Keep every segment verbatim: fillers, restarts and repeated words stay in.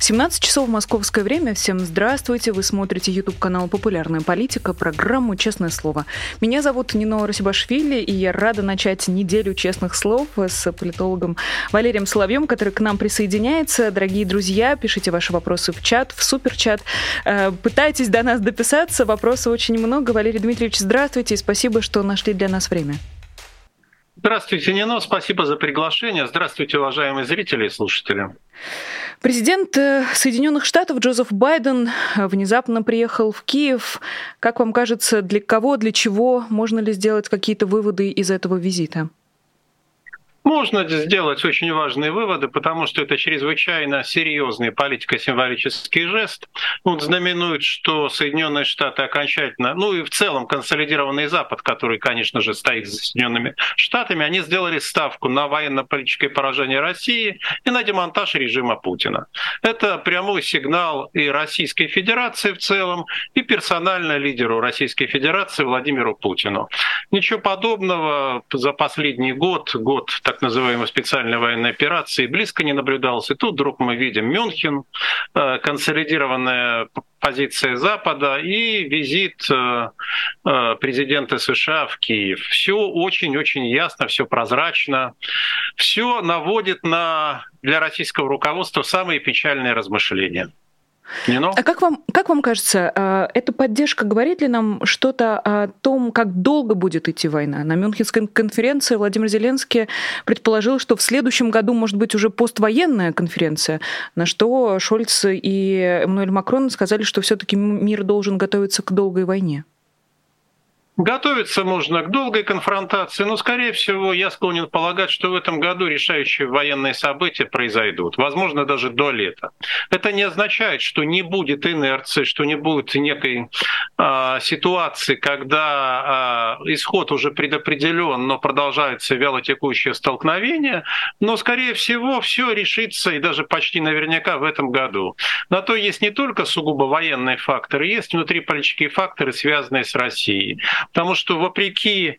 семнадцать часов московское время. Всем здравствуйте. Вы смотрите YouTube-канал «Популярная политика», программу «Честное слово». Меня зовут Нино Росебашвили, и я рада начать неделю честных слов с политологом Валерием Соловьем, который к нам присоединяется. Дорогие друзья, пишите ваши вопросы в чат, в суперчат. Пытайтесь до нас дописаться. Вопросов очень много. Валерий Дмитриевич, здравствуйте, и спасибо, что нашли для нас время. Здравствуйте, Нино, спасибо за приглашение. Здравствуйте, уважаемые зрители и слушатели. Президент Соединенных Штатов Джозеф Байден внезапно приехал в Киев. Как вам кажется, для кого, для чего? Можно ли сделать какие-то выводы из этого визита? Можно сделать очень важные выводы, потому что это чрезвычайно серьезный политико-символический жест. Он знаменует, что Соединенные Штаты окончательно, ну и в целом консолидированный Запад, который, конечно же, стоит за Соединенными Штатами, они сделали ставку на военно-политическое поражение России и на демонтаж режима Путина. Это прямой сигнал и Российской Федерации в целом, и персонально лидеру Российской Федерации Владимиру Путину. Ничего подобного за последний год, год так так называемой специальной военной операции, близко не наблюдалось. И тут вдруг мы видим Мюнхен, консолидированная позиция Запада и визит президента США в Киев. Все очень-очень ясно, все прозрачно, все наводит на для российского руководства самые печальные размышления. Нино? А как вам, как вам кажется, эта поддержка говорит ли нам что-то о том, как долго будет идти война? На Мюнхенской конференции Владимир Зеленский предположил, что в следующем году может быть уже поствоенная конференция, на что Шольц и Эммануэль Макрон сказали, что все-таки мир должен готовиться к долгой войне. Готовиться можно к долгой конфронтации, но, скорее всего, я склонен полагать, что в этом году решающие военные события произойдут, возможно, даже до лета. Это не означает, что не будет инерции, что не будет некой э, ситуации, когда э, исход уже предопределен, но продолжается вялотекущее столкновение, но, скорее всего, все решится и даже почти наверняка в этом году. На то есть не только сугубо военные факторы, есть внутриполитические факторы, связанные с Россией. Потому что вопреки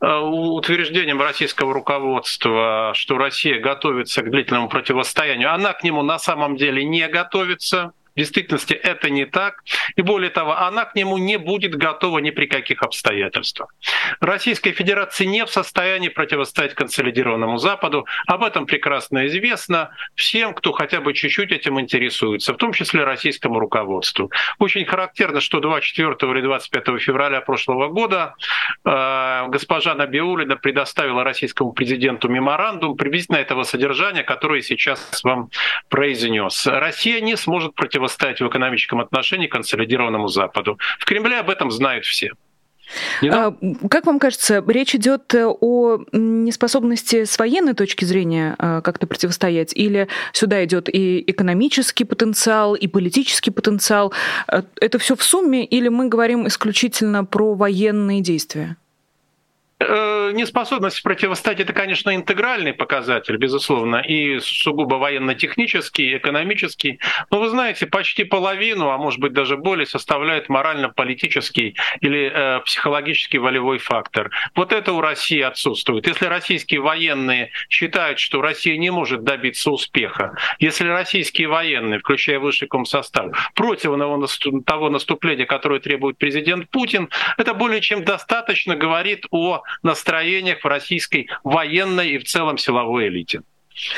утверждениям российского руководства, что Россия готовится к длительному противостоянию, она к нему на самом деле не готовится. В действительности это не так. И более того, она к нему не будет готова ни при каких обстоятельствах. Российская Федерация не в состоянии противостоять консолидированному Западу. Об этом прекрасно известно всем, кто хотя бы чуть-чуть этим интересуется, в том числе российскому руководству. Очень характерно, что двадцать четвёртого или двадцать пятого февраля прошлого года э, госпожа Набиуллина предоставила российскому президенту меморандум приблизительно этого содержания, которое сейчас вам произнес. Россия не сможет противостоять стать в экономическом отношении к консолидированному Западу. В Кремле об этом знают все. А, как вам кажется, речь идет о неспособности с военной точки зрения как-то противостоять? Или сюда идет и экономический потенциал, и политический потенциал? Это все в сумме, или мы говорим исключительно про военные действия? Неспособность противостоять — это, конечно, интегральный показатель, безусловно, и сугубо военно-технический, и экономический. Но вы знаете, почти половину, а может быть даже более, составляет морально-политический или э, психологический волевой фактор. Вот это у России отсутствует. Если российские военные считают, что Россия не может добиться успеха, если российские военные, включая высший комсостав, против того наступления, которое требует президент Путин, это более чем достаточно говорит о настроениях в российской военной и в целом силовой элите.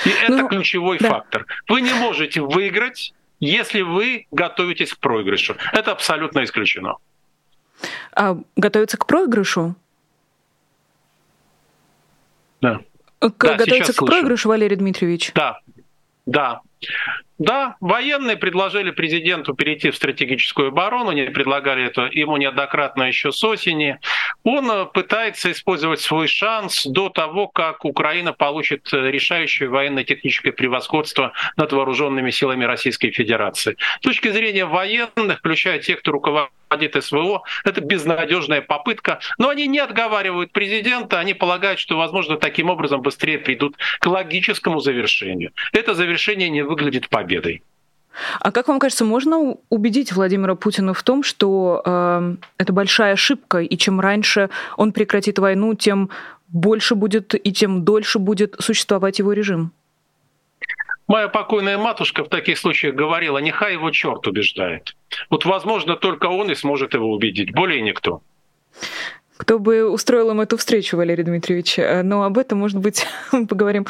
И ну, это ключевой да. фактор. Вы не можете выиграть, если вы готовитесь к проигрышу. Это абсолютно исключено. А готовиться к проигрышу? Да. К, да готовиться к слышу. проигрышу, Валерий Дмитриевич? Да, да. Да, военные предложили президенту перейти в стратегическую оборону, они предлагали это ему неоднократно еще с осени. Он пытается использовать свой шанс до того, как Украина получит решающее военно-техническое превосходство над вооруженными силами Российской Федерации. С точки зрения военных, включая тех, кто руководит СВО, это безнадежная попытка, но они не отговаривают президента, они полагают, что, возможно, таким образом быстрее придут к логическому завершению. Это завершение не выглядит победой. А как вам кажется, можно убедить Владимира Путина в том, что э, это большая ошибка, и чем раньше он прекратит войну, тем больше будет и тем дольше будет существовать его режим? Моя покойная матушка в таких случаях говорила: нехай его черт убеждает. Вот, возможно, только он и сможет его убедить, более никто. Кто бы устроил им эту встречу, Валерий Дмитриевич. Но об этом, может быть, поговорим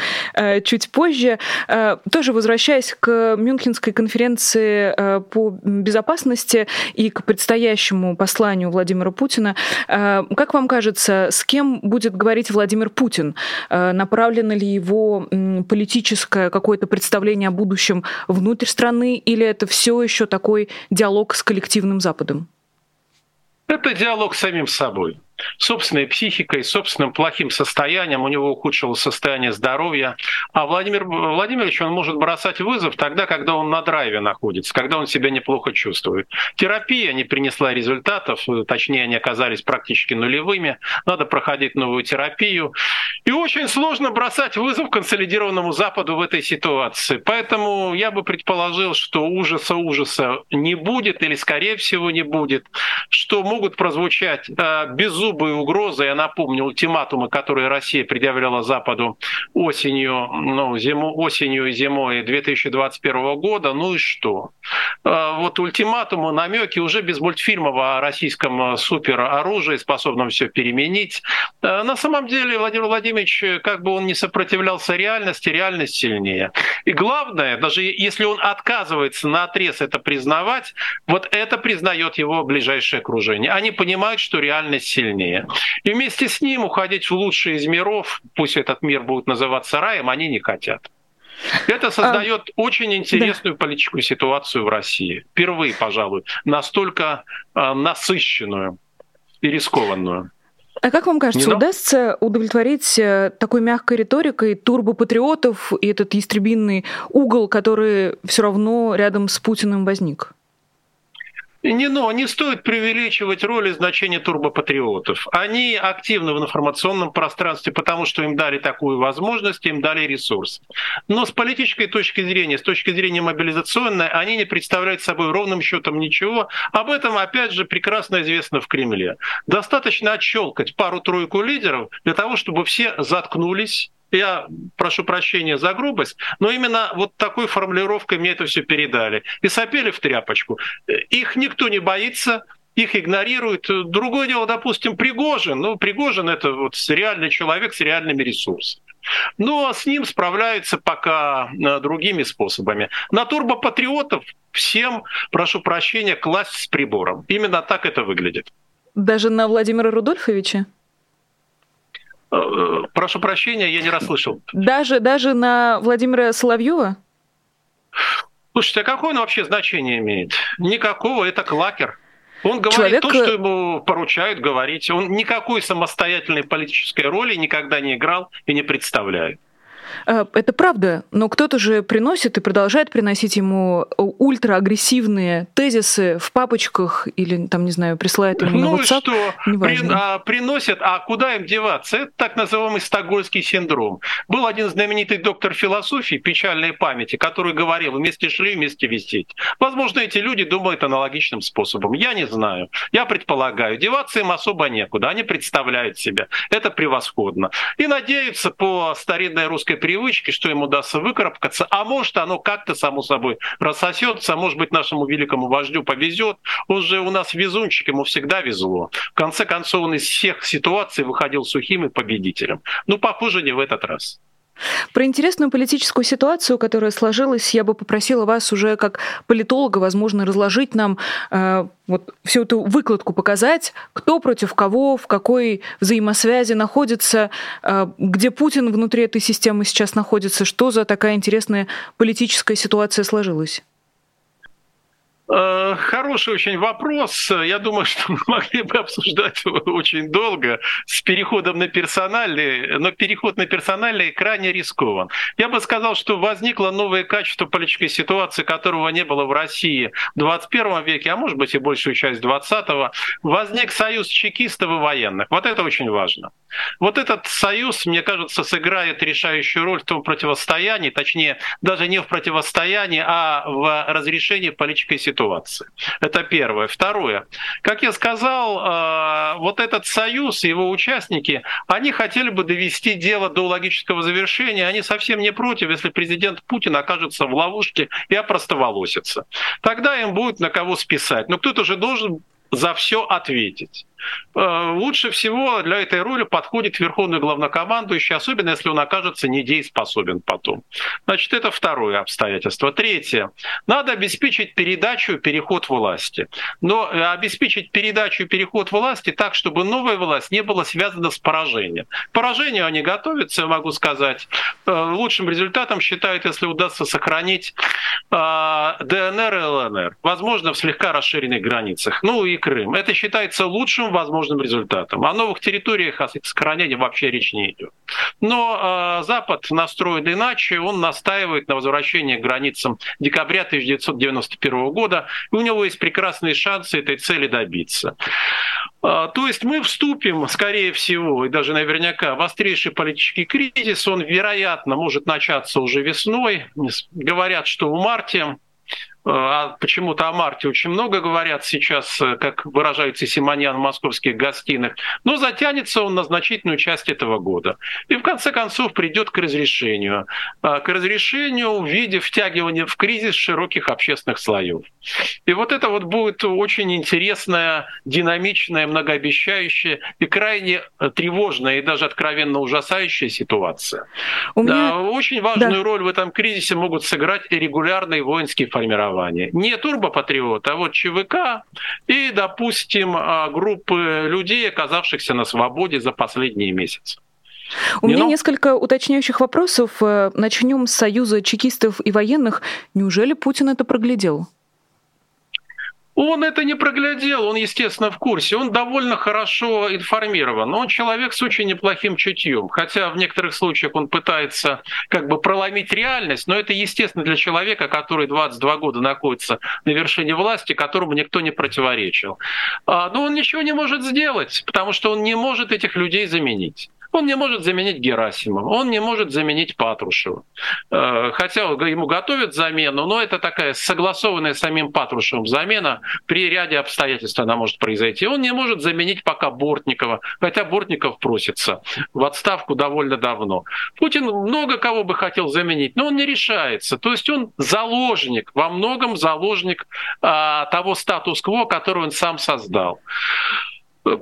чуть позже. Тоже возвращаясь к Мюнхенской конференции по безопасности и к предстоящему посланию Владимира Путина, как вам кажется, с кем будет говорить Владимир Путин? Направлено ли его политическое какое-то представление о будущем внутрь страны, или это все еще такой диалог с коллективным Западом? Это диалог с самим собой, собственной психикой, собственным плохим состоянием. У него ухудшилось состояние здоровья. А Владимир Владимирович, он может бросать вызов тогда, когда он на драйве находится, когда он себя неплохо чувствует. Терапия не принесла результатов, точнее, они оказались практически нулевыми. Надо проходить новую терапию. И очень сложно бросать вызов консолидированному Западу в этой ситуации. Поэтому я бы предположил, что ужаса-ужаса не будет или, скорее всего, не будет, что могут прозвучать э, беззубые угрозы. Я напомню ультиматумы, которые Россия предъявляла Западу осенью, ну, зиму, осенью и зимой две тысячи двадцать первого года. Ну и что? Э, вот ультиматумы, намеки уже без мультфильмов о российском супероружии, способном все переменить. Э, на самом деле, Владимир Владимирович, как бы он ни сопротивлялся реальности, реальность сильнее. И главное, даже если он отказывается наотрез это признавать, вот это признает его ближайшее окружение. Они понимают, что реальность сильнее. И вместе с ним уходить в лучший из миров, пусть этот мир будет называться раем, они не хотят. Это создает а, очень интересную да. политическую ситуацию в России. Впервые, пожалуй, настолько э, насыщенную и рискованную. А как вам кажется, удастся удовлетворить такой мягкой риторикой турбопатриотов и этот ястребиный угол, который все равно рядом с Путиным возник? Нино, не стоит преувеличивать роль и значение турбопатриотов. Они активны в информационном пространстве, потому что им дали такую возможность, им дали ресурс. Но с политической точки зрения, с точки зрения мобилизационной, они не представляют собой ровным счетом ничего. Об этом, опять же, прекрасно известно в Кремле. Достаточно отщелкать пару-тройку лидеров для того, чтобы все заткнулись. Я прошу прощения за грубость, но именно вот такой формулировкой мне это все передали. И сопели в тряпочку. Их никто не боится, их игнорируют. Другое дело, допустим, Пригожин. Ну, Пригожин — это вот реальный человек с реальными ресурсами. Но с ним справляются пока другими способами. На турбопатриотов всем, прошу прощения, класть с прибором. Именно так это выглядит. Даже на Владимира Рудольфовича? Прошу прощения, я не расслышал. Даже, даже на Владимира Соловьева? Слушайте, а какое он вообще значение имеет? Никакого, это клакер. Он говорит Человек... то, что ему поручают говорить. Он никакой самостоятельной политической роли никогда не играл и не представляет. Это правда, но кто-то же приносит и продолжает приносить ему ультраагрессивные тезисы в папочках или, там, не знаю, присылает ему ну на WhatsApp. Ну и что? А, приносят, а куда им деваться? Это так называемый стокгольмский синдром. Был один знаменитый доктор философии, печальной памяти, который говорил: вместе шли, вместе висеть. Возможно, эти люди думают аналогичным способом. Я не знаю. Я предполагаю. Деваться им особо некуда. Они представляют себя. Это превосходно. И надеются по старинной русской привычки, что ему удастся выкарабкаться, а может, оно как-то само собой рассосется, может быть, нашему великому вождю повезет. Он же у нас везунчик, ему всегда везло. В конце концов, он из всех ситуаций выходил сухим и победителем. Ну, попозже не в этот раз. Про интересную политическую ситуацию, которая сложилась, я бы попросила вас уже как политолога, возможно, разложить нам э, вот всю эту выкладку, показать, кто против кого, в какой взаимосвязи находится, э, где Путин внутри этой системы сейчас находится, что за такая интересная политическая ситуация сложилась. Хороший очень вопрос. Я думаю, что мы могли бы обсуждать его очень долго с переходом на персонали, но переход на персонали крайне рискован. Я бы сказал, что возникло новое качество политической ситуации, которого не было в России в двадцать первом веке, а может быть и большую часть двадцатого. Возник союз чекистов и военных. Вот это очень важно. Вот этот союз, мне кажется, сыграет решающую роль в том противостоянии, точнее, даже не в противостоянии, а в разрешении политической ситуации. Это первое. Второе. Как я сказал, вот этот союз, его участники, они хотели бы довести дело до логического завершения. Они совсем не против, если президент Путин окажется в ловушке и опростоволосится. Тогда им будет на кого списать. Но кто-то же должен за все ответить. Лучше всего для этой роли подходит верховный главнокомандующий, особенно если он окажется недееспособен потом. Значит, это второе обстоятельство. Третье. Надо обеспечить передачу и переход власти. Но обеспечить передачу и переход власти так, чтобы новая власть не была связана с поражением. К поражению они готовятся, я могу сказать. Лучшим результатом считают, если удастся сохранить ДНР и ЛНР. Возможно, в слегка расширенных границах. Ну и Крым. Это считается лучшим возможным результатом. О новых территориях, о сохранении вообще речь не идет. Но э, Запад настроен иначе, он настаивает на возвращении к границам декабря тысяча девятьсот девяносто первого года, и у него есть прекрасные шансы этой цели добиться. Э, то есть мы вступим, скорее всего, и даже наверняка, в острейший политический кризис, он, вероятно, может начаться уже весной. Говорят, что в марте. А почему-то о марте очень много говорят сейчас, как выражается Симоньян в московских гостиных, но затянется он на значительную часть этого года. И в конце концов придет к разрешению. К разрешению в виде втягивания в кризис широких общественных слоев. И вот это вот будет очень интересное, динамичное, многообещающее и крайне тревожная и даже откровенно ужасающая ситуация. У меня... Очень важную да. роль в этом кризисе могут сыграть и регулярные воинские формирования. Не турбопатриот, а вот ЧВК и, допустим, группы людей, оказавшихся на свободе за последние месяцы. У Нино? меня несколько уточняющих вопросов. Начнем с союза чекистов и военных. Неужели Путин это проглядел? Он это не проглядел, он, естественно, в курсе. Он довольно хорошо информирован. Он человек с очень неплохим чутьем. Хотя в некоторых случаях он пытается как бы проломить реальность, но это естественно для человека, который двадцать два года находится на вершине власти, которому никто не противоречил. Но он ничего не может сделать, потому что он не может этих людей заменить. Он не может заменить Герасимова, он не может заменить Патрушева. Хотя ему готовят замену, но это такая согласованная с самим Патрушевым замена, при ряде обстоятельств она может произойти. Он не может заменить пока Бортникова, хотя Бортников просится в отставку довольно давно. Путин много кого бы хотел заменить, но он не решается. То есть он заложник, во многом заложник а, того статус-кво, который он сам создал.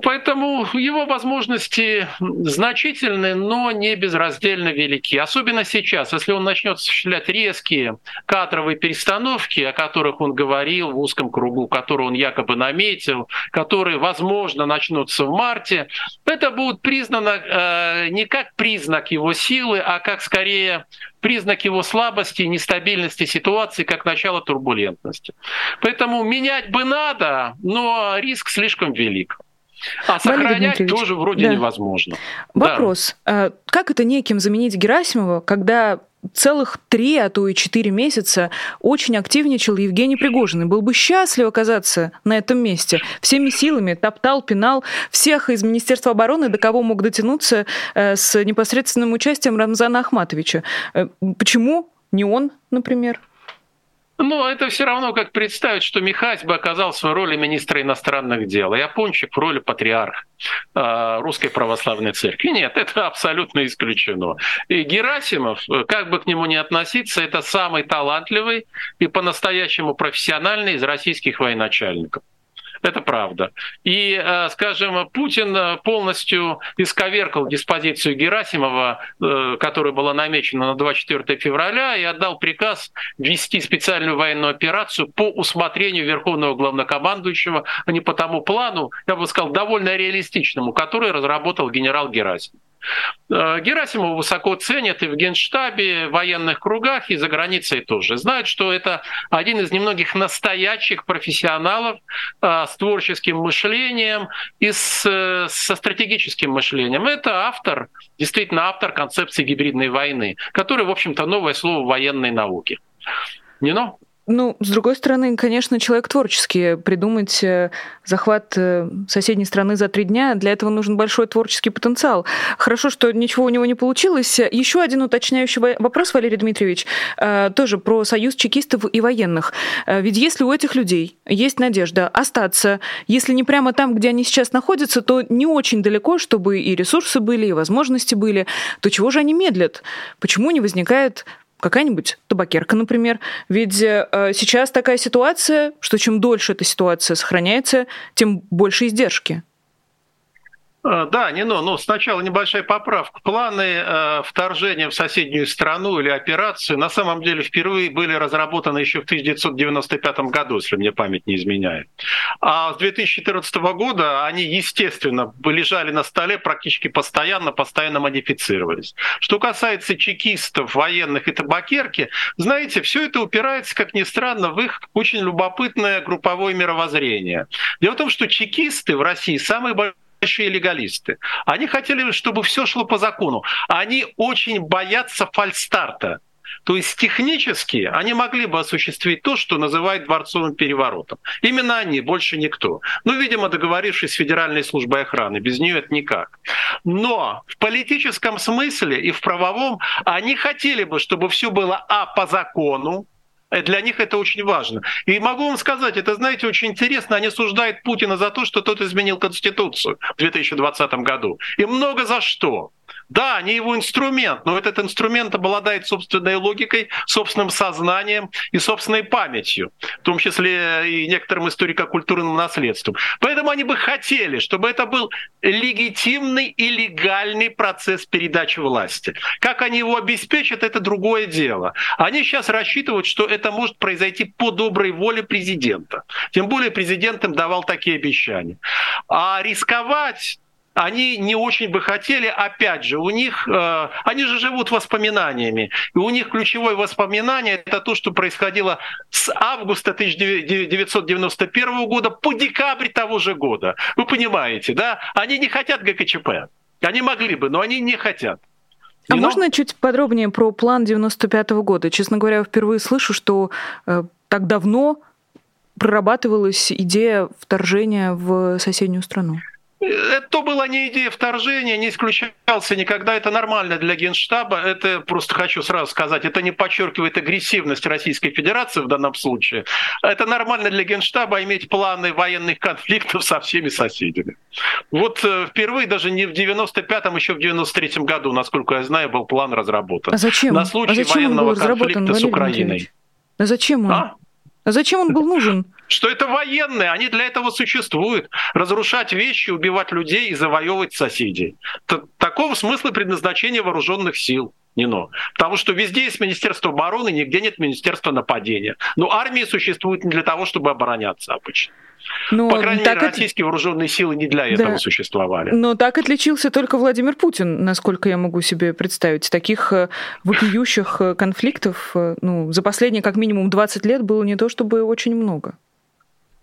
Поэтому его возможности значительны, но не безраздельно велики. Особенно сейчас, если он начнет осуществлять резкие кадровые перестановки, о которых он говорил в узком кругу, которые он якобы наметил, которые, возможно, начнутся в марте, это будет признано э, не как признак его силы, а как скорее признак его слабости и нестабильности ситуации, как начало турбулентности. Поэтому менять бы надо, но риск слишком велик. А сохранять тоже вроде да. невозможно. Вопрос. Да. Как это неким заменить Герасимова, когда целых три, а то и четыре месяца очень активничал Евгений Пригожин и был бы счастлив оказаться на этом месте. Всеми силами топтал, пинал всех из Министерства обороны, до кого мог дотянуться с непосредственным участием Рамзана Ахматовича. Почему не он, например? Но это все равно, как представить, что Михась бы оказался в роли министра иностранных дел, а Япончик в роли патриарха э, Русской Православной Церкви. Нет, это абсолютно исключено. И Герасимов, как бы к нему ни относиться, это самый талантливый и по-настоящему профессиональный из российских военачальников. Это правда. И, скажем, Путин полностью исковеркал диспозицию Герасимова, которая была намечена на двадцать четвёртое февраля, и отдал приказ вести специальную военную операцию по усмотрению верховного главнокомандующего, а не по тому плану, я бы сказал, довольно реалистичному, который разработал генерал Герасимов. Герасимова высоко ценят и в Генштабе, в военных кругах, и за границей тоже. Знают, что это один из немногих настоящих профессионалов а, с творческим мышлением и с, со стратегическим мышлением. Это автор, действительно автор концепции гибридной войны, который, в общем-то, новое слово в военной науке. Нино? Ну, с другой стороны, конечно, человек творческий. Придумать захват соседней страны за три дня, для этого нужен большой творческий потенциал. Хорошо, что ничего у него не получилось. Еще один уточняющий вопрос, Валерий Дмитриевич, тоже про союз чекистов и военных. Ведь если у этих людей есть надежда остаться, если не прямо там, где они сейчас находятся, то не очень далеко, чтобы и ресурсы были, и возможности были, то чего же они медлят? Почему не возникает... какая-нибудь табакерка, например. Ведь э, сейчас такая ситуация, что чем дольше эта ситуация сохраняется, тем больше издержки. Да, Нино, ну сначала небольшая поправка. Планы э, вторжения в соседнюю страну или операцию на самом деле впервые были разработаны еще в тысяча девятьсот девяносто пятом году, если мне память не изменяет. А с две тысячи четырнадцатого года они, естественно, лежали на столе практически постоянно, постоянно модифицировались. Что касается чекистов, военных и табакерки, знаете, все это упирается, как ни странно, в их очень любопытное групповое мировоззрение. Дело в том, что чекисты в России самые большие большие легалисты. Они хотели, чтобы все шло по закону. Они очень боятся фальстарта. То есть технически они могли бы осуществить то, что называют дворцовым переворотом. Именно они, больше никто. Ну, видимо, договорившись с Федеральной службой охраны, без нее это никак. Но в политическом смысле и в правовом они хотели бы, чтобы все было а по закону. Для них это очень важно. И могу вам сказать, это, знаете, очень интересно, они осуждают Путина за то, что тот изменил Конституцию в две тысячи двадцатом году. И много за что. Да, они его инструмент, но этот инструмент обладает собственной логикой, собственным сознанием и собственной памятью, в том числе и некоторым историко-культурным наследством. Поэтому они бы хотели, чтобы это был легитимный и легальный процесс передачи власти. Как они его обеспечат, это другое дело. Они сейчас рассчитывают, что это может произойти по доброй воле президента. Тем более президент им давал такие обещания. А рисковать... они не очень бы хотели, опять же, у них, э, они же живут воспоминаниями, и у них ключевое воспоминание — это то, что происходило с августа тысяча девятьсот девяносто первого года по декабрь того же года. Вы понимаете, да? Они не хотят гэ ка че пэ, они могли бы, но они не хотят. А но... можно чуть подробнее про план девяносто пятого года? Честно говоря, впервые слышу, что э, так давно прорабатывалась идея вторжения в соседнюю страну. Это была не идея вторжения, не исключался никогда. Это нормально для Генштаба. Это, просто хочу сразу сказать, это не подчеркивает агрессивность Российской Федерации в данном случае. Это нормально для Генштаба иметь планы военных конфликтов со всеми соседями. Вот впервые даже не в девяносто пятом, еще в девяносто третьем году, насколько я знаю, был план разработан. А зачем? На случай а зачем военного конфликта Валерий с Украиной. А зачем он? А? А зачем он был нужен? Что это военные, они для этого существуют. Разрушать вещи, убивать людей и завоевывать соседей. Т- такого смысла предназначения вооруженных сил, Нино. Потому что везде есть Министерство обороны, нигде нет Министерства нападения. Но армии существуют не для того, чтобы обороняться обычно. Но По крайней мере, от... российские вооруженные силы не для этого да. существовали. Но так отличился только Владимир Путин, насколько я могу себе представить. Таких вопиющих конфликтов ну, за последние как минимум двадцать лет было не то чтобы очень много.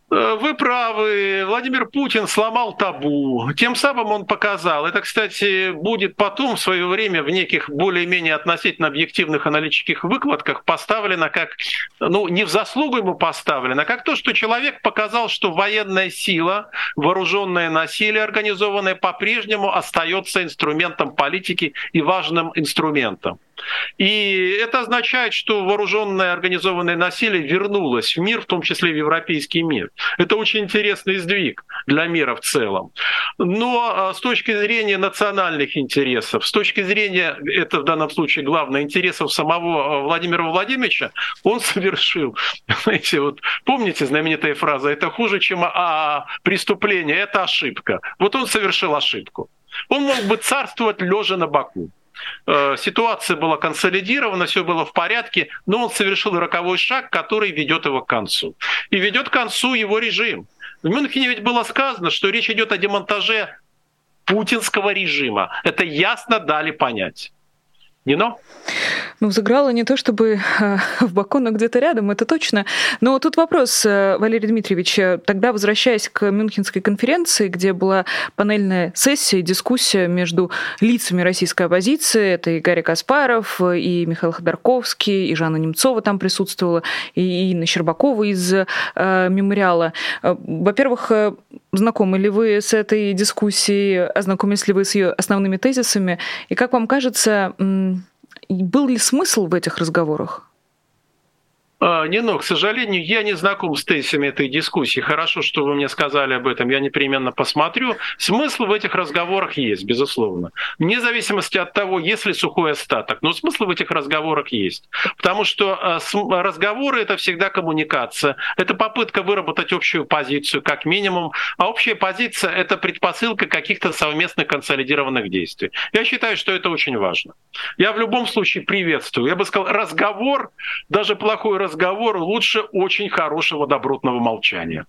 Вы правы, Владимир Путин сломал табу, тем самым он показал, это, кстати, будет потом в свое время в неких более-менее относительно объективных аналитических выкладках поставлено как, ну, не в заслугу ему поставлено, как то, что человек показал, что военная сила, вооруженное насилие организованное по-прежнему остается инструментом политики и важным инструментом. И это означает, что вооруженное организованное насилие вернулось в мир, в том числе в европейский мир. Это очень интересный сдвиг для мира в целом. Но с точки зрения национальных интересов, с точки зрения, это в данном случае главное, интересов самого Владимира Владимировича, он совершил, знаете, вот помните знаменитая фраза, это хуже, чем преступление, это ошибка. Вот он совершил ошибку. Он мог бы царствовать лежа на боку. Ситуация была консолидирована, все было в порядке, но он совершил роковой шаг, который ведет его к концу. И ведет к концу его режим. В Мюнхене ведь было сказано, что речь идет о демонтаже путинского режима. Это ясно дали понять. Нино? Ну, взыграла не то чтобы в боку, но где-то рядом, это точно. Но тут вопрос, Валерий Дмитриевич, тогда возвращаясь к Мюнхенской конференции, где была панельная сессия и дискуссия между лицами российской оппозиции, это и Гарри Каспаров, и Михаил Ходорковский, и Жанна Немцова там присутствовала, и Инна Щербакова из «Мемориала». Во-первых, знакомы ли вы с этой дискуссией, ознакомились ли вы с ее основными тезисами, и как вам кажется, был ли смысл в этих разговорах? А, не, ну, к сожалению, я не знаком с тезисами этой дискуссии. Хорошо, что вы мне сказали об этом, я непременно посмотрю. Смысл в этих разговорах есть, безусловно. Вне зависимости от того, есть ли сухой остаток, но смысл в этих разговорах есть. Потому что разговоры — это всегда коммуникация, это попытка выработать общую позицию, как минимум. А общая позиция — это предпосылка каких-то совместных консолидированных действий. Я считаю, что это очень важно. Я в любом случае приветствую. Я бы сказал, разговор, даже плохой разговор, разговор лучше очень хорошего добротного молчания.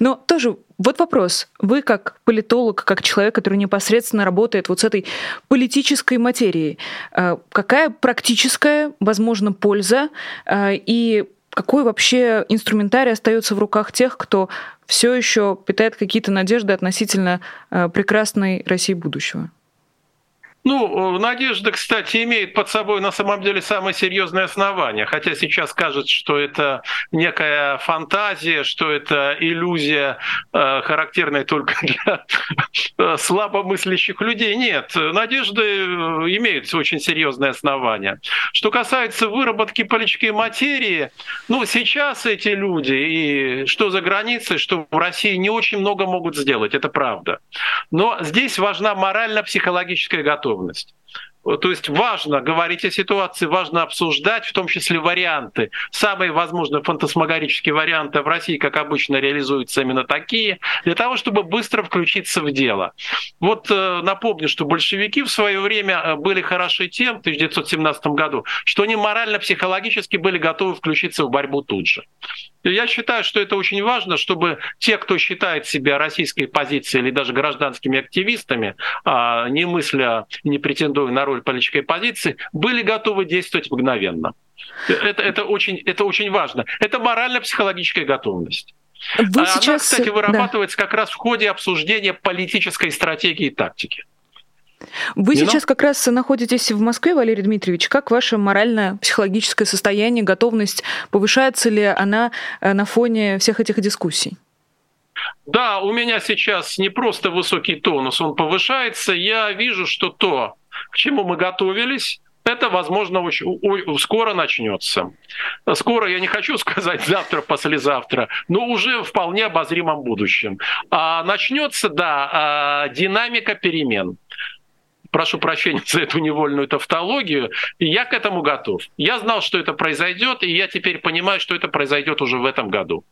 Но тоже вот вопрос. Вы как политолог, как человек, который непосредственно работает вот с этой политической материей, какая практическая, возможно, польза и какой вообще инструментарий остается в руках тех, кто все еще питает какие-то надежды относительно прекрасной России будущего? Ну, надежда, кстати, имеет под собой на самом деле самые серьезные основания. Хотя сейчас кажется, что это некая фантазия, что это иллюзия, характерная только для слабомыслящих людей. Нет, надежды имеют очень серьезные основания. Что касается выработки политической материи, ну, сейчас эти люди, и что за границей, что в России, не очень много могут сделать, это правда. Но здесь важна морально-психологическая готовность. То есть важно говорить о ситуации, важно обсуждать, в том числе варианты. Самые, возможно, фантасмагорические варианты в России, как обычно, реализуются именно такие, для того, чтобы быстро включиться в дело. Вот напомню, что большевики в свое время были хороши тем, в тысяча девятьсот семнадцатом году, что они морально-психологически были готовы включиться в борьбу тут же. Я считаю, что это очень важно, чтобы те, кто считает себя российской оппозицией или даже гражданскими активистами, не мысля, не претендуя на роль политической оппозиции, были готовы действовать мгновенно. Это, это, очень, это очень важно. Это морально-психологическая готовность. Вы Она, сейчас... кстати, вырабатывается да. как раз в ходе обсуждения политической стратегии и тактики. Вы Нино? Сейчас как раз находитесь в Москве, Валерий Дмитриевич. Как ваше морально-психологическое состояние, готовность, повышается ли она на фоне всех этих дискуссий? Да, у меня сейчас не просто высокий тонус, он повышается. Я вижу, что то, к чему мы готовились, это, возможно, очень скоро начнется. Скоро, я не хочу сказать завтра, послезавтра, но уже в вполне обозримом будущем. А начнется, да, динамика перемен. Прошу прощения за эту невольную тавтологию, и я к этому готов. Я знал, что это произойдет, и я теперь понимаю, что это произойдет уже в этом году.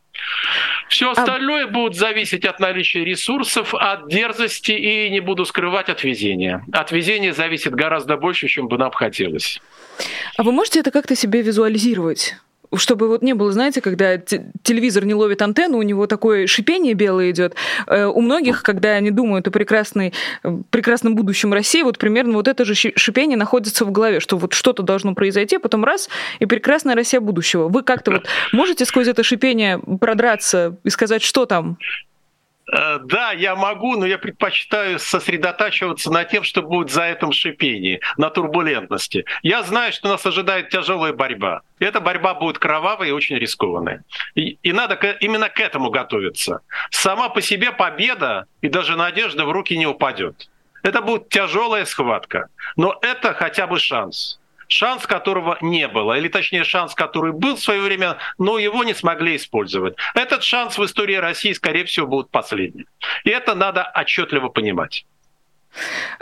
Все остальное будет зависеть от наличия ресурсов, от дерзости и, не буду скрывать, от везения. От везения зависит гораздо больше, чем бы нам хотелось. А вы можете это как-то себе визуализировать? Чтобы вот не было, знаете, когда телевизор не ловит антенну, у него такое шипение белое идет. У многих, когда они думают о прекрасной, прекрасном будущем России, вот примерно вот это же шипение находится в голове, что вот что-то должно произойти, потом раз, и прекрасная Россия будущего. Вы как-то вот можете сквозь это шипение продраться и сказать, что там? Да, я могу, но я предпочитаю сосредотачиваться на тем, что будет за этим шипении, на турбулентности. Я знаю, что нас ожидает тяжелая борьба. Эта борьба будет кровавой и очень рискованной. И, и надо к, именно к этому готовиться. Сама по себе победа и даже надежда в руки не упадет. Это будет тяжелая схватка, но это хотя бы шанс. Шанс, которого не было, или точнее шанс, который был в свое время, но его не смогли использовать. Этот шанс в истории России, скорее всего, будет последним. И это надо отчетливо понимать.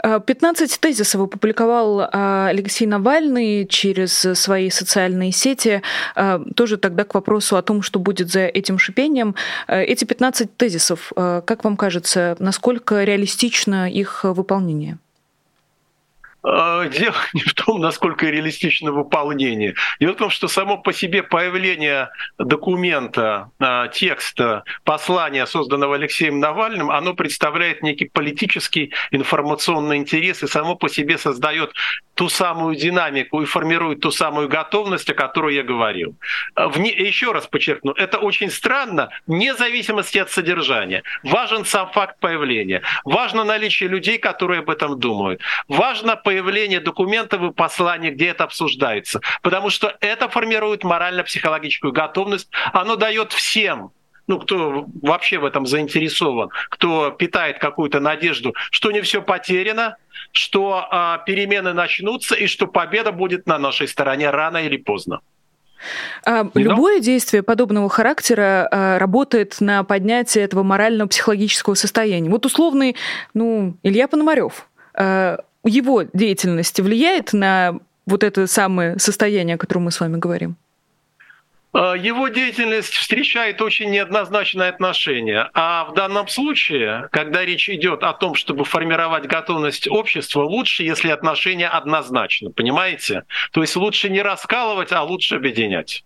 пятнадцать тезисов опубликовал Алексей Навальный через свои социальные сети. Тоже тогда к вопросу о том, что будет за этим шипением. Эти пятнадцать тезисов, как вам кажется, насколько реалистично их выполнение? дело не в том, насколько реалистично выполнение. Дело в том, что само по себе появление документа, текста, послания, созданного Алексеем Навальным, оно представляет некий политический информационный интерес и само по себе создает ту самую динамику и формирует ту самую готовность, о которой я говорил. Вне, еще раз подчеркну, это очень странно, вне зависимости от содержания. Важен сам факт появления, важно наличие людей, которые об этом думают, важно появление документов и посланий, где это обсуждается, потому что это формирует морально-психологическую готовность, оно дает всем, ну, кто вообще в этом заинтересован, кто питает какую-то надежду, что не все потеряно, что а, перемены начнутся и что победа будет на нашей стороне рано или поздно. А любое действие подобного характера а, работает на поднятие этого морально-психологического состояния. Вот условный, ну, Илья Пономарёв, а, его деятельность влияет на вот это самое состояние, о котором мы с вами говорим? Его деятельность встречает очень неоднозначное отношение. А в данном случае, когда речь идет о том, чтобы формировать готовность общества, лучше, если отношение однозначно, понимаете? То есть лучше не раскалывать, а лучше объединять.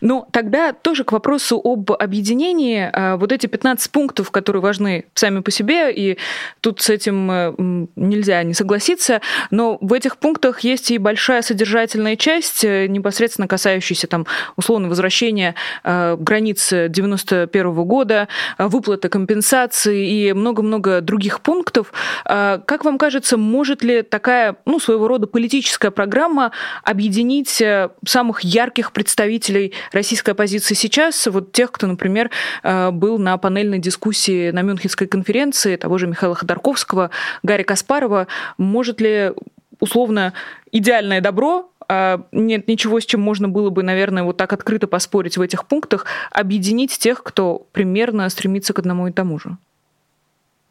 Ну, тогда тоже к вопросу об объединении. Вот эти пятнадцать пунктов, которые важны сами по себе, и тут с этим нельзя не согласиться, но в этих пунктах есть и большая содержательная часть, непосредственно касающаяся там, условно возвращения границ девяносто первого года, выплаты компенсации и много-много других пунктов. Как вам кажется, может ли такая, ну, своего рода политическая программа объединить самых ярких представителей российской оппозиции сейчас, вот тех, кто, например, был на панельной дискуссии на Мюнхенской конференции, того же Михаила Ходорковского, Гарри Каспарова, может ли, условно, идеальное добро, нет ничего, с чем можно было бы, наверное, вот так открыто поспорить в этих пунктах, объединить тех, кто примерно стремится к одному и тому же?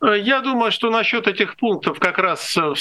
Я думаю, что насчет этих пунктов как раз... В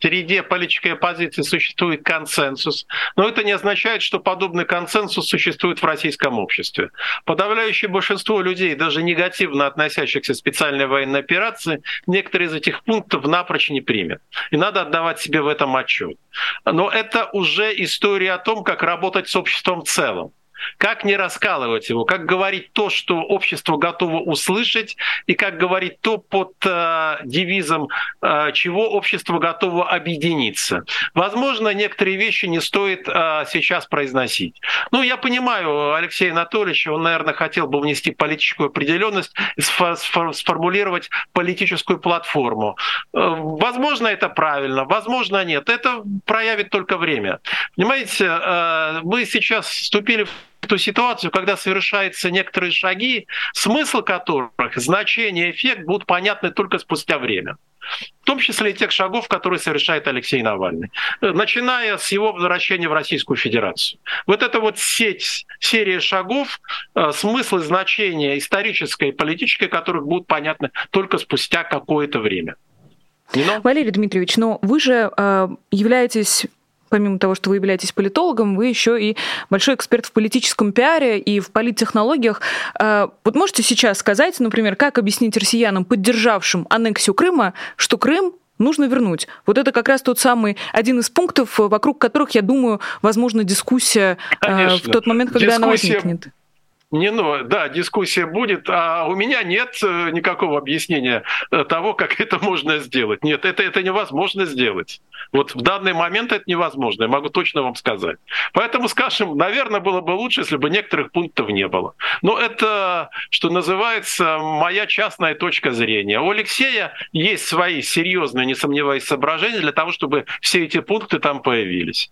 среде политической оппозиции существует консенсус, но это не означает, что подобный консенсус существует в российском обществе. Подавляющее большинство людей, даже негативно относящихся к специальной военной операции, некоторые из этих пунктов напрочь не примет. И надо отдавать себе в этом отчет. Но это уже история о том, как работать с обществом в целом. Как не раскалывать его, как говорить то, что общество готово услышать, и как говорить то под э, девизом, э, чего общество готово объединиться. Возможно, некоторые вещи не стоит э, сейчас произносить. Ну, я понимаю Алексея Анатольевича, он, наверное, хотел бы внести политическую определенность, сформулировать политическую платформу. Э, возможно, это правильно, возможно, нет. Это проявит только время. Понимаете, э, мы сейчас вступили в ту ситуацию, когда совершаются некоторые шаги, смысл которых, значение, эффект будут понятны только спустя время. В том числе и тех шагов, которые совершает Алексей Навальный. Начиная с его возвращения в Российскую Федерацию. Вот эта вот сеть, серия шагов, смысл и значение историческое и политическое, которых будут понятны только спустя какое-то время. Нино? Валерий Дмитриевич, но вы же э, являетесь... Помимо того, что вы являетесь политологом, вы еще и большой эксперт в политическом пиаре и в политтехнологиях. Вот можете сейчас сказать, например, как объяснить россиянам, поддержавшим аннексию Крыма, что Крым нужно вернуть? Вот это как раз тот самый один из пунктов, вокруг которых, я думаю, возможна дискуссия. Конечно. В тот момент, когда дискуссия... она возникнет. Не, ну, да, дискуссия будет, а у меня нет никакого объяснения того, как это можно сделать. Нет, это, это невозможно сделать. Вот в данный момент это невозможно, я могу точно вам сказать. Поэтому, скажем, наверное, было бы лучше, если бы некоторых пунктов не было. Но это, что называется, моя частная точка зрения. У Алексея есть свои серьезные, не сомневаясь, соображения для того, чтобы все эти пункты там появились.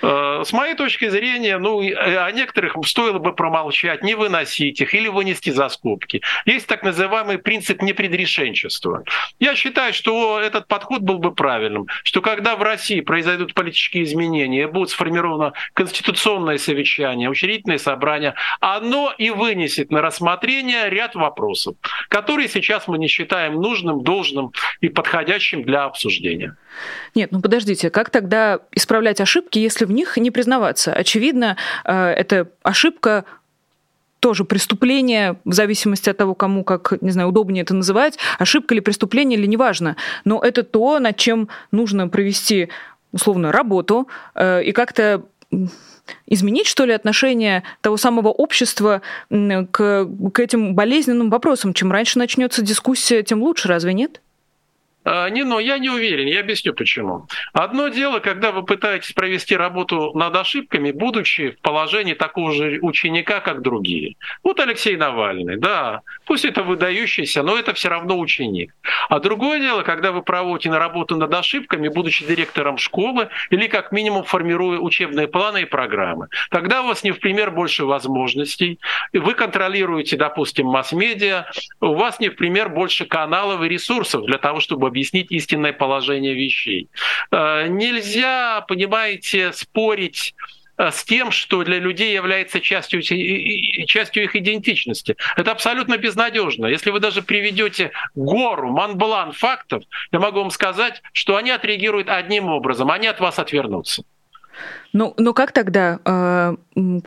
С моей точки зрения, ну, о некоторых стоило бы промолчать, не выносить их или вынести за скобки. Есть так называемый принцип непредрешенчества. Я считаю, что этот подход был бы правильным, что когда в России произойдут политические изменения, будет сформировано конституционное совещание, учредительное собрание, оно и вынесет на рассмотрение ряд вопросов, которые сейчас мы не считаем нужным, должным и подходящим для обсуждения. Нет, ну подождите, как тогда исправлять ошибки, если в них не признаваться? Очевидно, это ошибка тоже преступление, в зависимости от того, кому, как, не знаю, удобнее это называть, ошибка или преступление, или неважно. Но это то, над чем нужно провести, условно, работу и как-то изменить, что ли, отношение того самого общества к, к этим болезненным вопросам. Чем раньше начнется дискуссия, тем лучше, разве нет? Нино, я не уверен, я объясню почему. Одно дело, когда вы пытаетесь провести работу над ошибками, будучи в положении такого же ученика, как другие. Вот Алексей Навальный, да, пусть это выдающийся, но это все равно ученик. А другое дело, когда вы проводите работу над ошибками, будучи директором школы или как минимум формируя учебные планы и программы. Тогда у вас не в пример больше возможностей, вы контролируете, допустим, масс-медиа, у вас не в пример больше каналов и ресурсов для того, чтобы объяснить истинное положение вещей. Нельзя, понимаете, спорить с тем, что для людей является частью, частью их идентичности. Это абсолютно безнадежно. Если вы даже приведете гору, монблан фактов, я могу вам сказать, что они отреагируют одним образом, они от вас отвернутся. Но, но как тогда,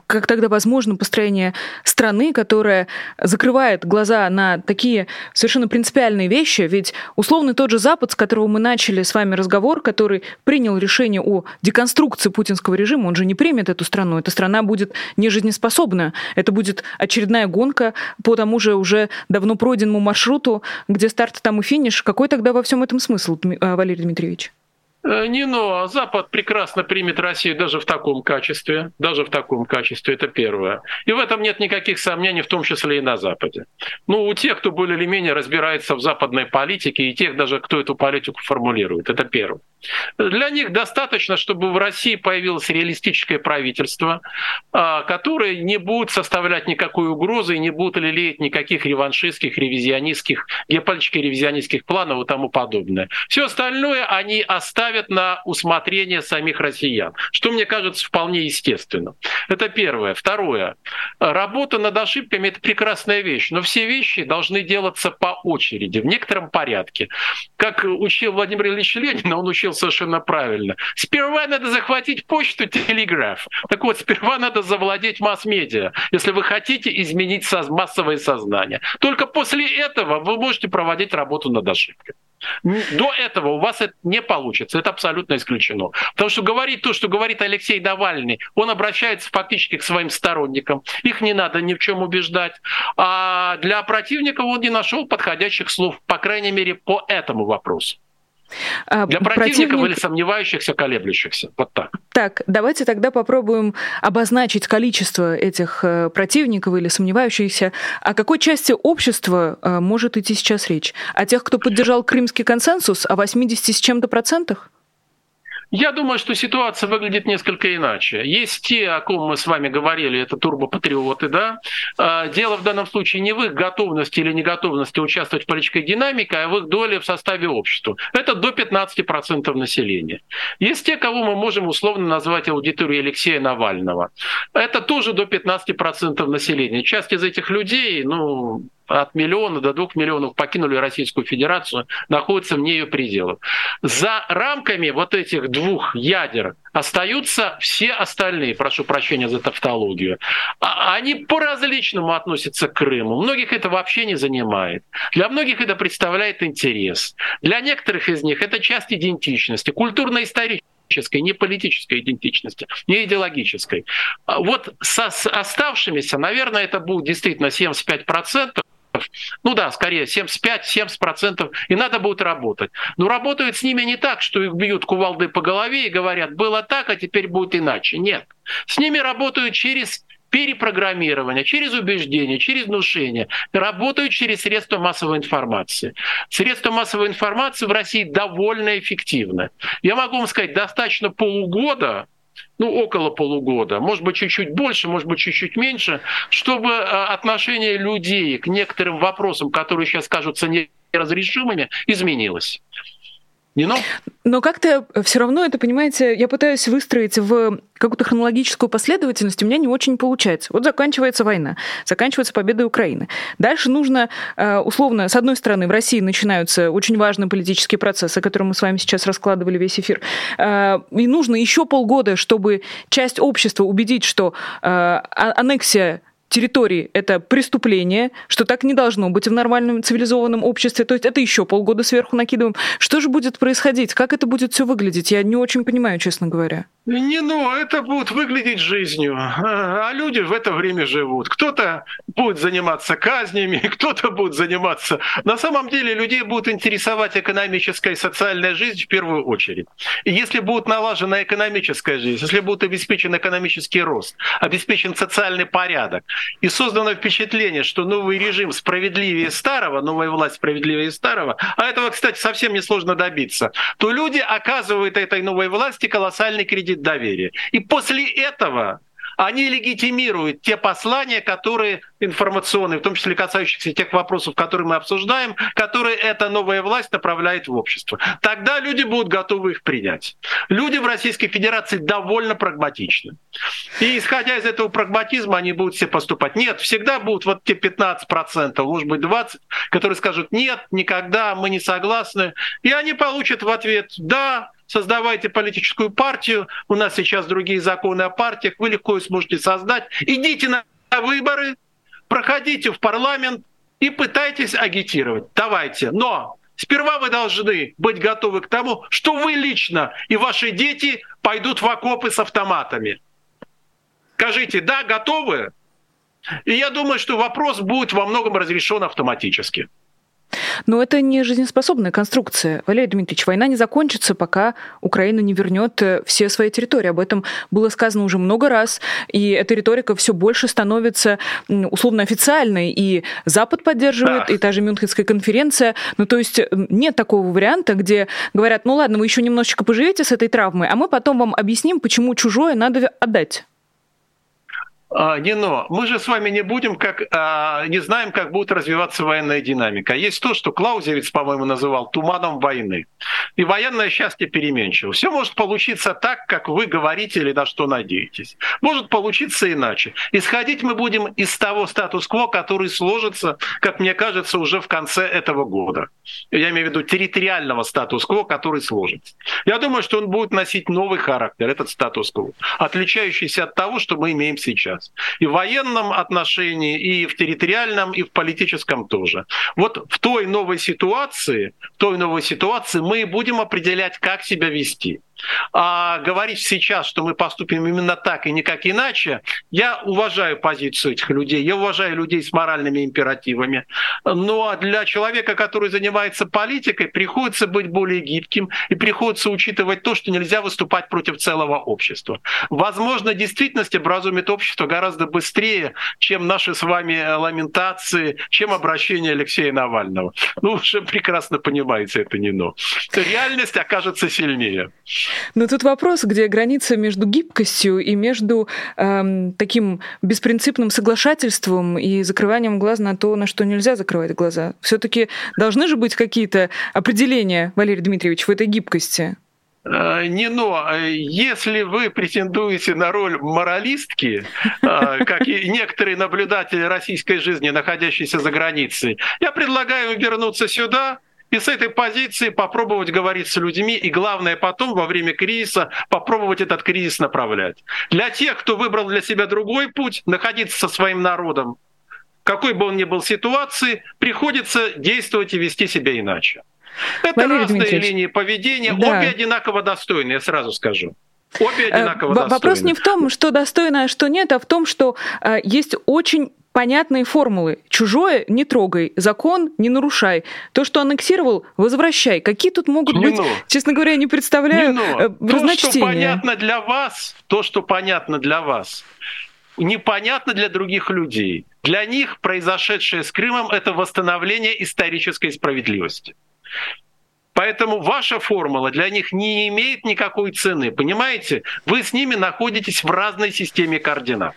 как тогда возможно построение страны, которая закрывает глаза на такие совершенно принципиальные вещи? Ведь условно тот же Запад, с которого мы начали с вами разговор, который принял решение о деконструкции путинского режима, он же не примет эту страну. Эта страна будет нежизнеспособна. Это будет очередная гонка по тому же уже давно пройденному маршруту, где старт, там и финиш. Какой тогда во всем этом смысл, Валерий Дмитриевич? Нино, Запад прекрасно примет Россию даже в таком качестве, даже в таком качестве, это первое. И в этом нет никаких сомнений, в том числе и на Западе. Ну, у тех, кто более или менее разбирается в западной политике, и тех даже, кто эту политику формулирует, это первое. Для них достаточно, чтобы в России появилось реалистическое правительство, которое не будет составлять никакой угрозы и не будет лелеять никаких реваншистских, ревизионистских, геополитически-ревизионистских планов и тому подобное. Все остальное они оставят на усмотрение самих россиян, что, мне кажется, вполне естественно. Это первое. Второе. Работа над ошибками — это прекрасная вещь, но все вещи должны делаться по очереди, в некотором порядке. Как учил Владимир Ильич Ленин, он учил совершенно правильно. Сперва надо захватить почту, телеграф. Так вот, сперва надо завладеть масс-медиа, если вы хотите изменить соз- массовое сознание. Только после этого вы можете проводить работу над ошибкой. До этого у вас это не получится, это абсолютно исключено. Потому что говорит то, что говорит Алексей Навальный, он обращается фактически к своим сторонникам, их не надо ни в чем убеждать. А для противников он не нашел подходящих слов, по крайней мере, по этому вопросу. Для противников Противник... или сомневающихся, колеблющихся. Вот так. Так, давайте тогда попробуем обозначить количество этих противников или сомневающихся. О какой части общества может идти сейчас речь? О тех, кто поддержал Крымский консенсус, о восемьдесят с чем-то процентах? Я думаю, что ситуация выглядит несколько иначе. Есть те, о ком мы с вами говорили, это турбопатриоты, да. Дело в данном случае не в их готовности или неготовности участвовать в политической динамике, а в их доле в составе общества. Это до пятнадцати процентов населения. Есть те, кого мы можем условно назвать аудиторией Алексея Навального. Это тоже до пятнадцати процентов населения. Часть из этих людей, ну... от миллиона до двух миллионов покинули Российскую Федерацию, находятся вне ее пределов. За рамками вот этих двух ядер остаются все остальные, прошу прощения за тавтологию. Они по-различному относятся к Крыму. Многих это вообще не занимает. Для многих это представляет интерес. Для некоторых из них это часть идентичности, культурно-исторической, не политической идентичности, не идеологической. Вот со, с оставшимися, наверное, это будет действительно семьдесят пять процентов, ну да, скорее семьдесят пять - семьдесят процентов, и надо будет работать. Но работают с ними не так, что их бьют кувалды по голове и говорят, было так, а теперь будет иначе. Нет. С ними работают через перепрограммирование, через убеждение, через внушение, работают через средства массовой информации. Средства массовой информации в России довольно эффективны. Я могу вам сказать, достаточно полугода, ну, около полугода, может быть, чуть-чуть больше, может быть, чуть-чуть меньше, чтобы отношение людей к некоторым вопросам, которые сейчас кажутся неразрешимыми, изменилось. Нино? Но как-то все равно это, понимаете, я пытаюсь выстроить в какую-то хронологическую последовательность, у меня не очень получается. Вот заканчивается война, заканчивается победа Украины. Дальше нужно, условно, с одной стороны, в России начинаются очень важные политические процессы, которые мы с вами сейчас раскладывали весь эфир. И нужно еще полгода, чтобы часть общества убедить, что аннексия территории это преступление, что так не должно быть в нормальном цивилизованном обществе. То есть это еще полгода сверху накидываем. Что же будет происходить? Как это будет все выглядеть? Я не очень понимаю, честно говоря. Не, ну, это будет выглядеть жизнью. А люди в это время живут. Кто-то будет заниматься казнями, кто-то будет заниматься... На самом деле людей будет интересовать экономическая и социальная жизнь в первую очередь. И если будет налажена экономическая жизнь, если будет обеспечен экономический рост, обеспечен социальный порядок, и создано впечатление, что новый режим справедливее старого, новая власть справедливее старого, а этого, кстати, совсем несложно добиться, то люди оказывают этой новой власти колоссальный кредит доверия. И после этого они легитимируют те послания, которые информационные, в том числе касающиеся тех вопросов, которые мы обсуждаем, которые эта новая власть направляет в общество. Тогда люди будут готовы их принять. Люди в Российской Федерации довольно прагматичны. И исходя из этого прагматизма, они будут все поступать. Нет, всегда будут вот те пятнадцать процентов, может быть двадцать процентов, которые скажут «нет, никогда, мы не согласны». И они получат в ответ «да». Создавайте политическую партию, у нас сейчас другие законы о партиях, вы легко их сможете создать. Идите на выборы, проходите в парламент и пытайтесь агитировать. Давайте. Но сперва вы должны быть готовы к тому, что вы лично и ваши дети пойдут в окопы с автоматами. Скажите, да, готовы? И я думаю, что вопрос будет во многом разрешен автоматически. Но это не жизнеспособная конструкция. Валерий Дмитриевич, война не закончится, пока Украина не вернет все свои территории. Об этом было сказано уже много раз, и эта риторика все больше становится условно официальной. И Запад поддерживает, да. И та же Мюнхенская конференция. Ну, то есть нет такого варианта, где говорят, ну ладно, вы еще немножечко поживете с этой травмой, а мы потом вам объясним, почему чужое надо отдать. А, Нино, мы же с вами не будем, как а, не знаем, как будет развиваться военная динамика. Есть то, что Клаузевиц, по-моему, называл туманом войны. И военное счастье переменчиво. Все может получиться так, как вы говорите или на что надеетесь. Может получиться иначе. Исходить мы будем из того статус-кво, который сложится, как мне кажется, уже в конце этого года. Я имею в виду территориального статус-кво, который сложится. Я думаю, что он будет носить новый характер, этот статус-кво, отличающийся от того, что мы имеем сейчас. И в военном отношении, и в территориальном, и в политическом тоже. Вот в той новой ситуации, в той новой ситуации мы будем определять, как себя вести. А говорить сейчас, что мы поступим именно так и никак иначе, я уважаю позицию этих людей, я уважаю людей с моральными императивами. Но для человека, который занимается политикой, приходится быть более гибким и приходится учитывать то, что нельзя выступать против целого общества. Возможно, действительность образумит общество гораздо быстрее, чем наши с вами ламентации, чем обращение Алексея Навального. Ну, уже прекрасно понимаете это, Нино. Реальность окажется сильнее. Но тут вопрос, где граница между гибкостью и между эм, таким беспринципным соглашательством и закрыванием глаз на то, на что нельзя закрывать глаза. Все-таки должны же быть какие-то определения, Валерий Дмитриевич, в этой гибкости? Нино, если вы претендуете на роль моралистки, как и некоторые наблюдатели российской жизни, находящиеся за границей, я предлагаю вернуться сюда, и с этой позиции попробовать говорить с людьми, и главное потом, во время кризиса, попробовать этот кризис направлять. Для тех, кто выбрал для себя другой путь, находиться со своим народом, какой бы он ни был ситуации, приходится действовать и вести себя иначе. Это Валерий разные Дмитриевич. Линии поведения, да. Обе одинаково достойны, я сразу скажу. Обе одинаково э, достойны. Вопрос не в том, что достойно, а что нет, а в том, что э, есть очень... понятные формулы. Чужое не трогай, закон не нарушай. То, что аннексировал, возвращай. Какие тут могут не быть, но. Честно говоря, я не представляю не разночтения. То, что понятно для вас, то, что понятно для вас, непонятно для других людей. Для них произошедшее с Крымом — это восстановление исторической справедливости. Поэтому ваша формула для них не имеет никакой цены. Понимаете? Вы с ними находитесь в разной системе координат.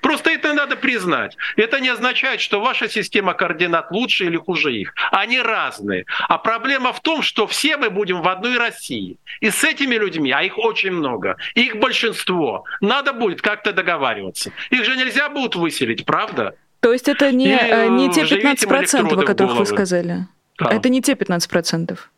Просто это надо признать. Это не означает, что ваша система координат лучше или хуже их. Они разные. А проблема в том, что все мы будем в одной России. И с этими людьми, а их очень много, их большинство, надо будет как-то договариваться. Их же нельзя будет выселить, правда? То есть это не, не те пятнадцать процентов, о которых вы сказали? Да. Это не те пятнадцать процентов?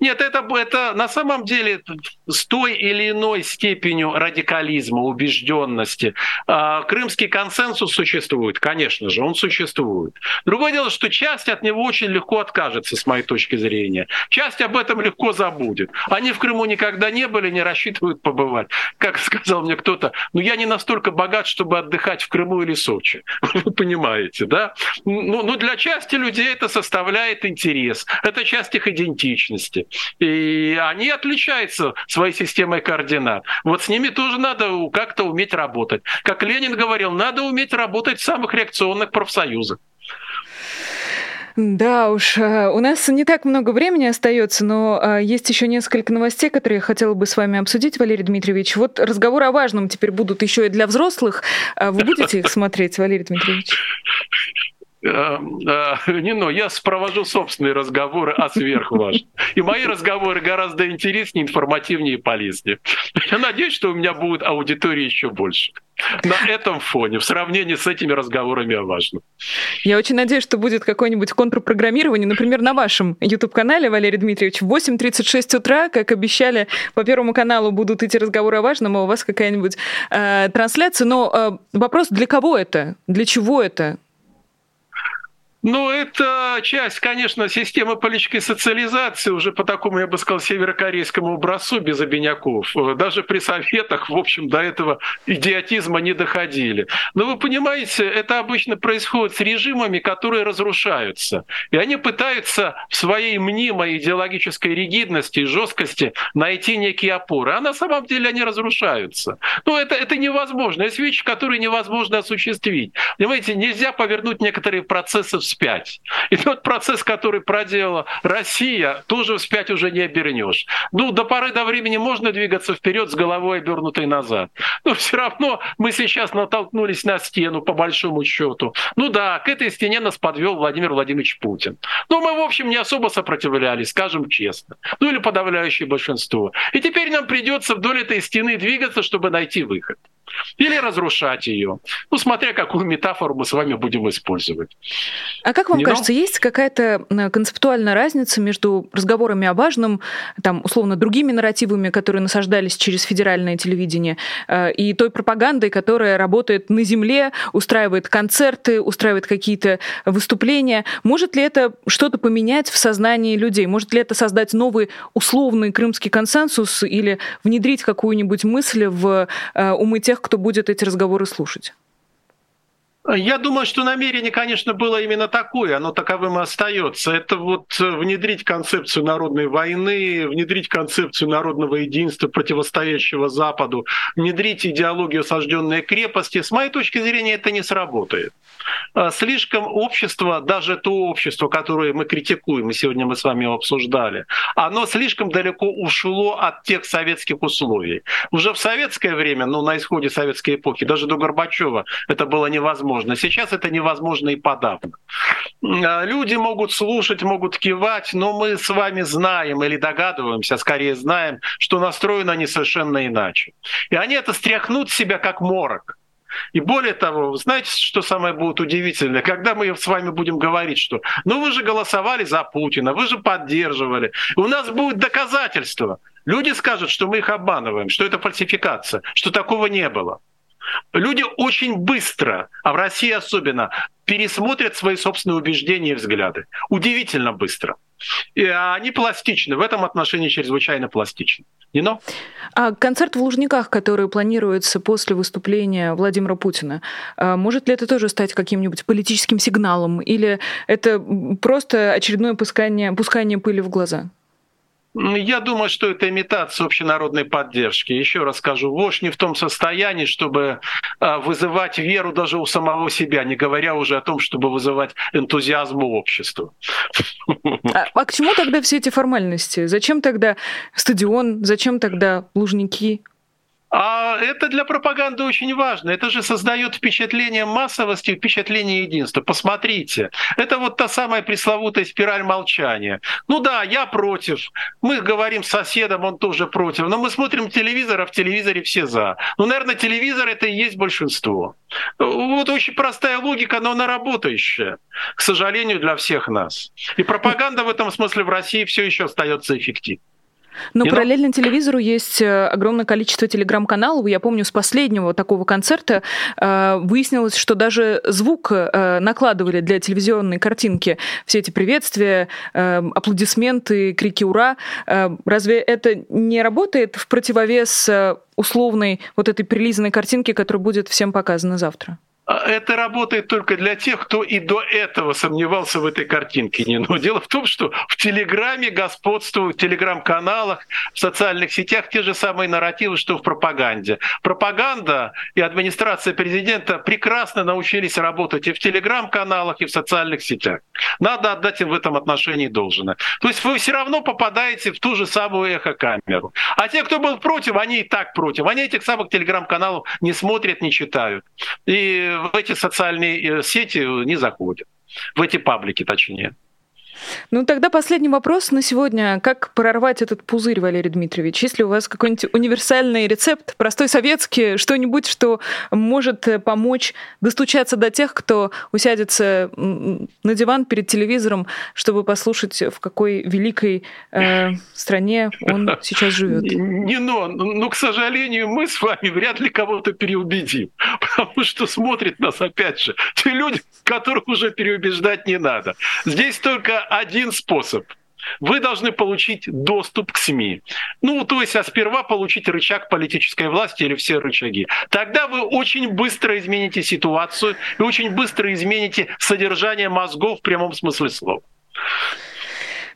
Нет, это, это на самом деле с той или иной степенью радикализма, убежденности. Крымский консенсус существует, конечно же, он существует. Другое дело, что часть от него очень легко откажется, с моей точки зрения. Часть об этом легко забудет. Они в Крыму никогда не были, не рассчитывают побывать. Как сказал мне кто-то, ну я не настолько богат, чтобы отдыхать в Крыму или Сочи. Вы понимаете, да? Ну, ну для части людей это составляет интерес. Это часть их идентичности. И они отличаются своей системой координат. Вот с ними тоже надо как-то уметь работать. Как Ленин говорил, надо уметь работать в самых реакционных профсоюзах. Да уж, у нас не так много времени остается, но есть еще несколько новостей, которые я хотела бы с вами обсудить, Валерий Дмитриевич. Вот разговоры о важном теперь будут еще и для взрослых. Вы будете их смотреть, Валерий Дмитриевич? Нино, я провожу собственные разговоры о сверхважном. И мои разговоры гораздо интереснее, информативнее и полезнее. Я надеюсь, что у меня будет аудитории еще больше. На этом фоне, в сравнении с этими разговорами о важном. Я очень надеюсь, что будет какое-нибудь контрпрограммирование, например, на вашем YouTube-канале, Валерий Дмитриевич, в восемь тридцать шесть утра, как обещали, по Первому каналу будут идти разговоры о важном, а у вас какая-нибудь э, трансляция. Но э, вопрос, для кого это? Для чего это? Ну, это часть, конечно, системы политической социализации, уже по такому, я бы сказал, северокорейскому образцу без обиняков. Даже при советах, в общем, до этого идиотизма не доходили. Но вы понимаете, это обычно происходит с режимами, которые разрушаются. И они пытаются в своей мнимой идеологической ригидности и жесткости найти некие опоры. А на самом деле они разрушаются. Ну, это, это невозможно. Есть вещи, которые невозможно осуществить. Понимаете, нельзя повернуть некоторые процессы в вспять. И тот процесс, который проделала Россия, тоже вспять уже не обернешь. Ну, до поры до времени можно двигаться вперед с головой обернутой назад. Но все равно мы сейчас натолкнулись на стену, по большому счету. Ну да, к этой стене нас подвел Владимир Владимирович Путин. Но мы, в общем, не особо сопротивлялись, скажем честно. Ну или подавляющее большинство. И теперь нам придется вдоль этой стены двигаться, чтобы найти выход. Или разрушать ее. Ну, смотря какую метафору мы с вами будем использовать. А как вам Не кажется, нам? Есть какая-то концептуальная разница между разговорами о важном, там, условно, другими нарративами, которые насаждались через федеральное телевидение, и той пропагандой, которая работает на земле, устраивает концерты, устраивает какие-то выступления? Может ли это что-то поменять в сознании людей? Может ли это создать новый условный крымский консенсус или внедрить какую-нибудь мысль в умы тех, кто будет эти разговоры слушать? Я думаю, что намерение, конечно, было именно такое, оно таковым и остается. Это вот внедрить концепцию народной войны, внедрить концепцию народного единства, противостоящего Западу, внедрить идеологию осажденной крепости. С моей точки зрения, это не сработает. Слишком общество, даже то общество, которое мы критикуем, и сегодня мы с вами его обсуждали, оно слишком далеко ушло от тех советских условий. Уже в советское время, ну, на исходе советской эпохи, даже до Горбачева это было невозможно. Сейчас это невозможно и подавно. Люди могут слушать, могут кивать, но мы с вами знаем или догадываемся, скорее знаем, что настроены они совершенно иначе. И они это стряхнут с себя как морок. И более того, знаете, что самое будет удивительное? Когда мы с вами будем говорить, что «ну вы же голосовали за Путина, вы же поддерживали», у нас будет доказательство. Люди скажут, что мы их обманываем, что это фальсификация, что такого не было. Люди очень быстро, а в России особенно, пересмотрят свои собственные убеждения и взгляды. Удивительно быстро. И они пластичны, в этом отношении чрезвычайно пластичны. Нино? А концерт в Лужниках, который планируется после выступления Владимира Путина, может ли это тоже стать каким-нибудь политическим сигналом? Или это просто очередное пускание, пускание пыли в глаза? Я думаю, что это имитация общенародной поддержки. Еще раз скажу, вождь не в том состоянии, чтобы вызывать веру даже у самого себя, не говоря уже о том, чтобы вызывать энтузиазм у общества. А, а к чему тогда все эти формальности? Зачем тогда стадион? Зачем тогда Лужники? А это для пропаганды очень важно. Это же создает впечатление массовости, впечатление единства. Посмотрите. Это вот та самая пресловутая спираль молчания. Ну да, я против. Мы говорим с соседом, он тоже против. Но мы смотрим телевизор, а в телевизоре все за. Ну, наверное, телевизор — это и есть большинство. Вот очень простая логика, но она работающая, к сожалению, для всех нас. И пропаганда в этом смысле в России все еще остается эффективной. Но you know? Параллельно телевизору есть огромное количество телеграм-каналов. Я помню, с последнего такого концерта э, выяснилось, что даже звук э, накладывали для телевизионной картинки. Все эти приветствия, э, аплодисменты, крики «Ура!». Э, разве это не работает в противовес условной вот этой прилизанной картинке, которая будет всем показана завтра? Это работает только для тех, кто и до этого сомневался в этой картинке. Но дело в том, что в Телеграме господствуют, в Телеграм-каналах, в социальных сетях те же самые нарративы, что в пропаганде. Пропаганда и администрация президента прекрасно научились работать и в Телеграм-каналах, и в социальных сетях. Надо отдать им в этом отношении должное. То есть вы все равно попадаете в ту же самую эхокамеру. А те, кто был против, они и так против. Они этих самых Телеграм-каналов не смотрят, не читают. И в эти социальные сети не заходят, в эти паблики точнее. Ну тогда последний вопрос на сегодня. Как прорвать этот пузырь, Валерий Дмитриевич? Есть ли у вас какой-нибудь универсальный рецепт, простой советский, что-нибудь, что может помочь достучаться до тех, кто усядется на диван перед телевизором, чтобы послушать, в какой великой э, стране он сейчас живет? Нино, ну, к сожалению, мы с вами вряд ли кого-то переубедим, потому что смотрят нас, опять же, те люди, которых уже переубеждать не надо. Здесь только один способ. Вы должны получить доступ к СМИ. Ну, то есть, а сперва получить рычаг политической власти или все рычаги. Тогда вы очень быстро измените ситуацию и очень быстро измените содержание мозгов в прямом смысле слова.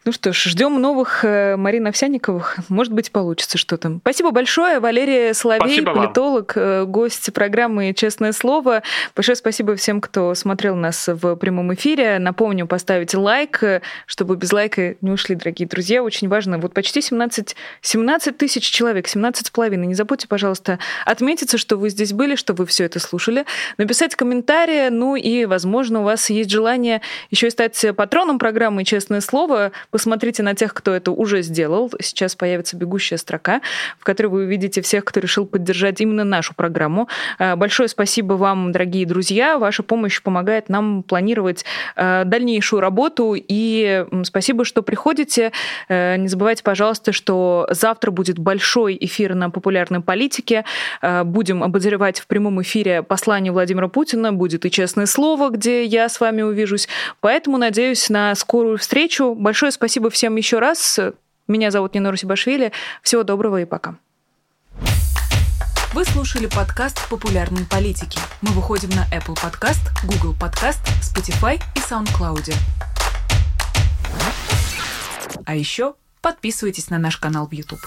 Ну что ж, ждем новых Марин Овсянниковых. Может быть, получится что-то. Спасибо большое. Валерий Соловей, политолог, гость программы «Честное слово». Большое спасибо всем, кто смотрел нас в прямом эфире. Напомню, поставить лайк, чтобы без лайка не ушли, дорогие друзья. Очень важно. Вот почти семнадцать, семнадцать тысяч человек, семнадцать с половиной. Не забудьте, пожалуйста, отметиться, что вы здесь были, что вы все это слушали. Написать комментарии. Ну и, возможно, у вас есть желание еще и стать патроном программы «Честное слово». Посмотрите на тех, кто это уже сделал. Сейчас появится бегущая строка, в которой вы увидите всех, кто решил поддержать именно нашу программу. Большое спасибо вам, дорогие друзья. Ваша помощь помогает нам планировать дальнейшую работу. И спасибо, что приходите. Не забывайте, пожалуйста, что завтра будет большой эфир на популярной политике. Будем обозревать в прямом эфире послание Владимира Путина. Будет и «Честное слово», где я с вами увижусь. Поэтому надеюсь на скорую встречу. Большое спасибо. Спасибо всем еще раз. Меня зовут Нино Росебашвили. Всего доброго и пока. Вы слушали подкаст «Популярные политики». Мы выходим на Apple Podcast, Google Podcast, Spotify и SoundCloud. А еще подписывайтесь на наш канал в YouTube.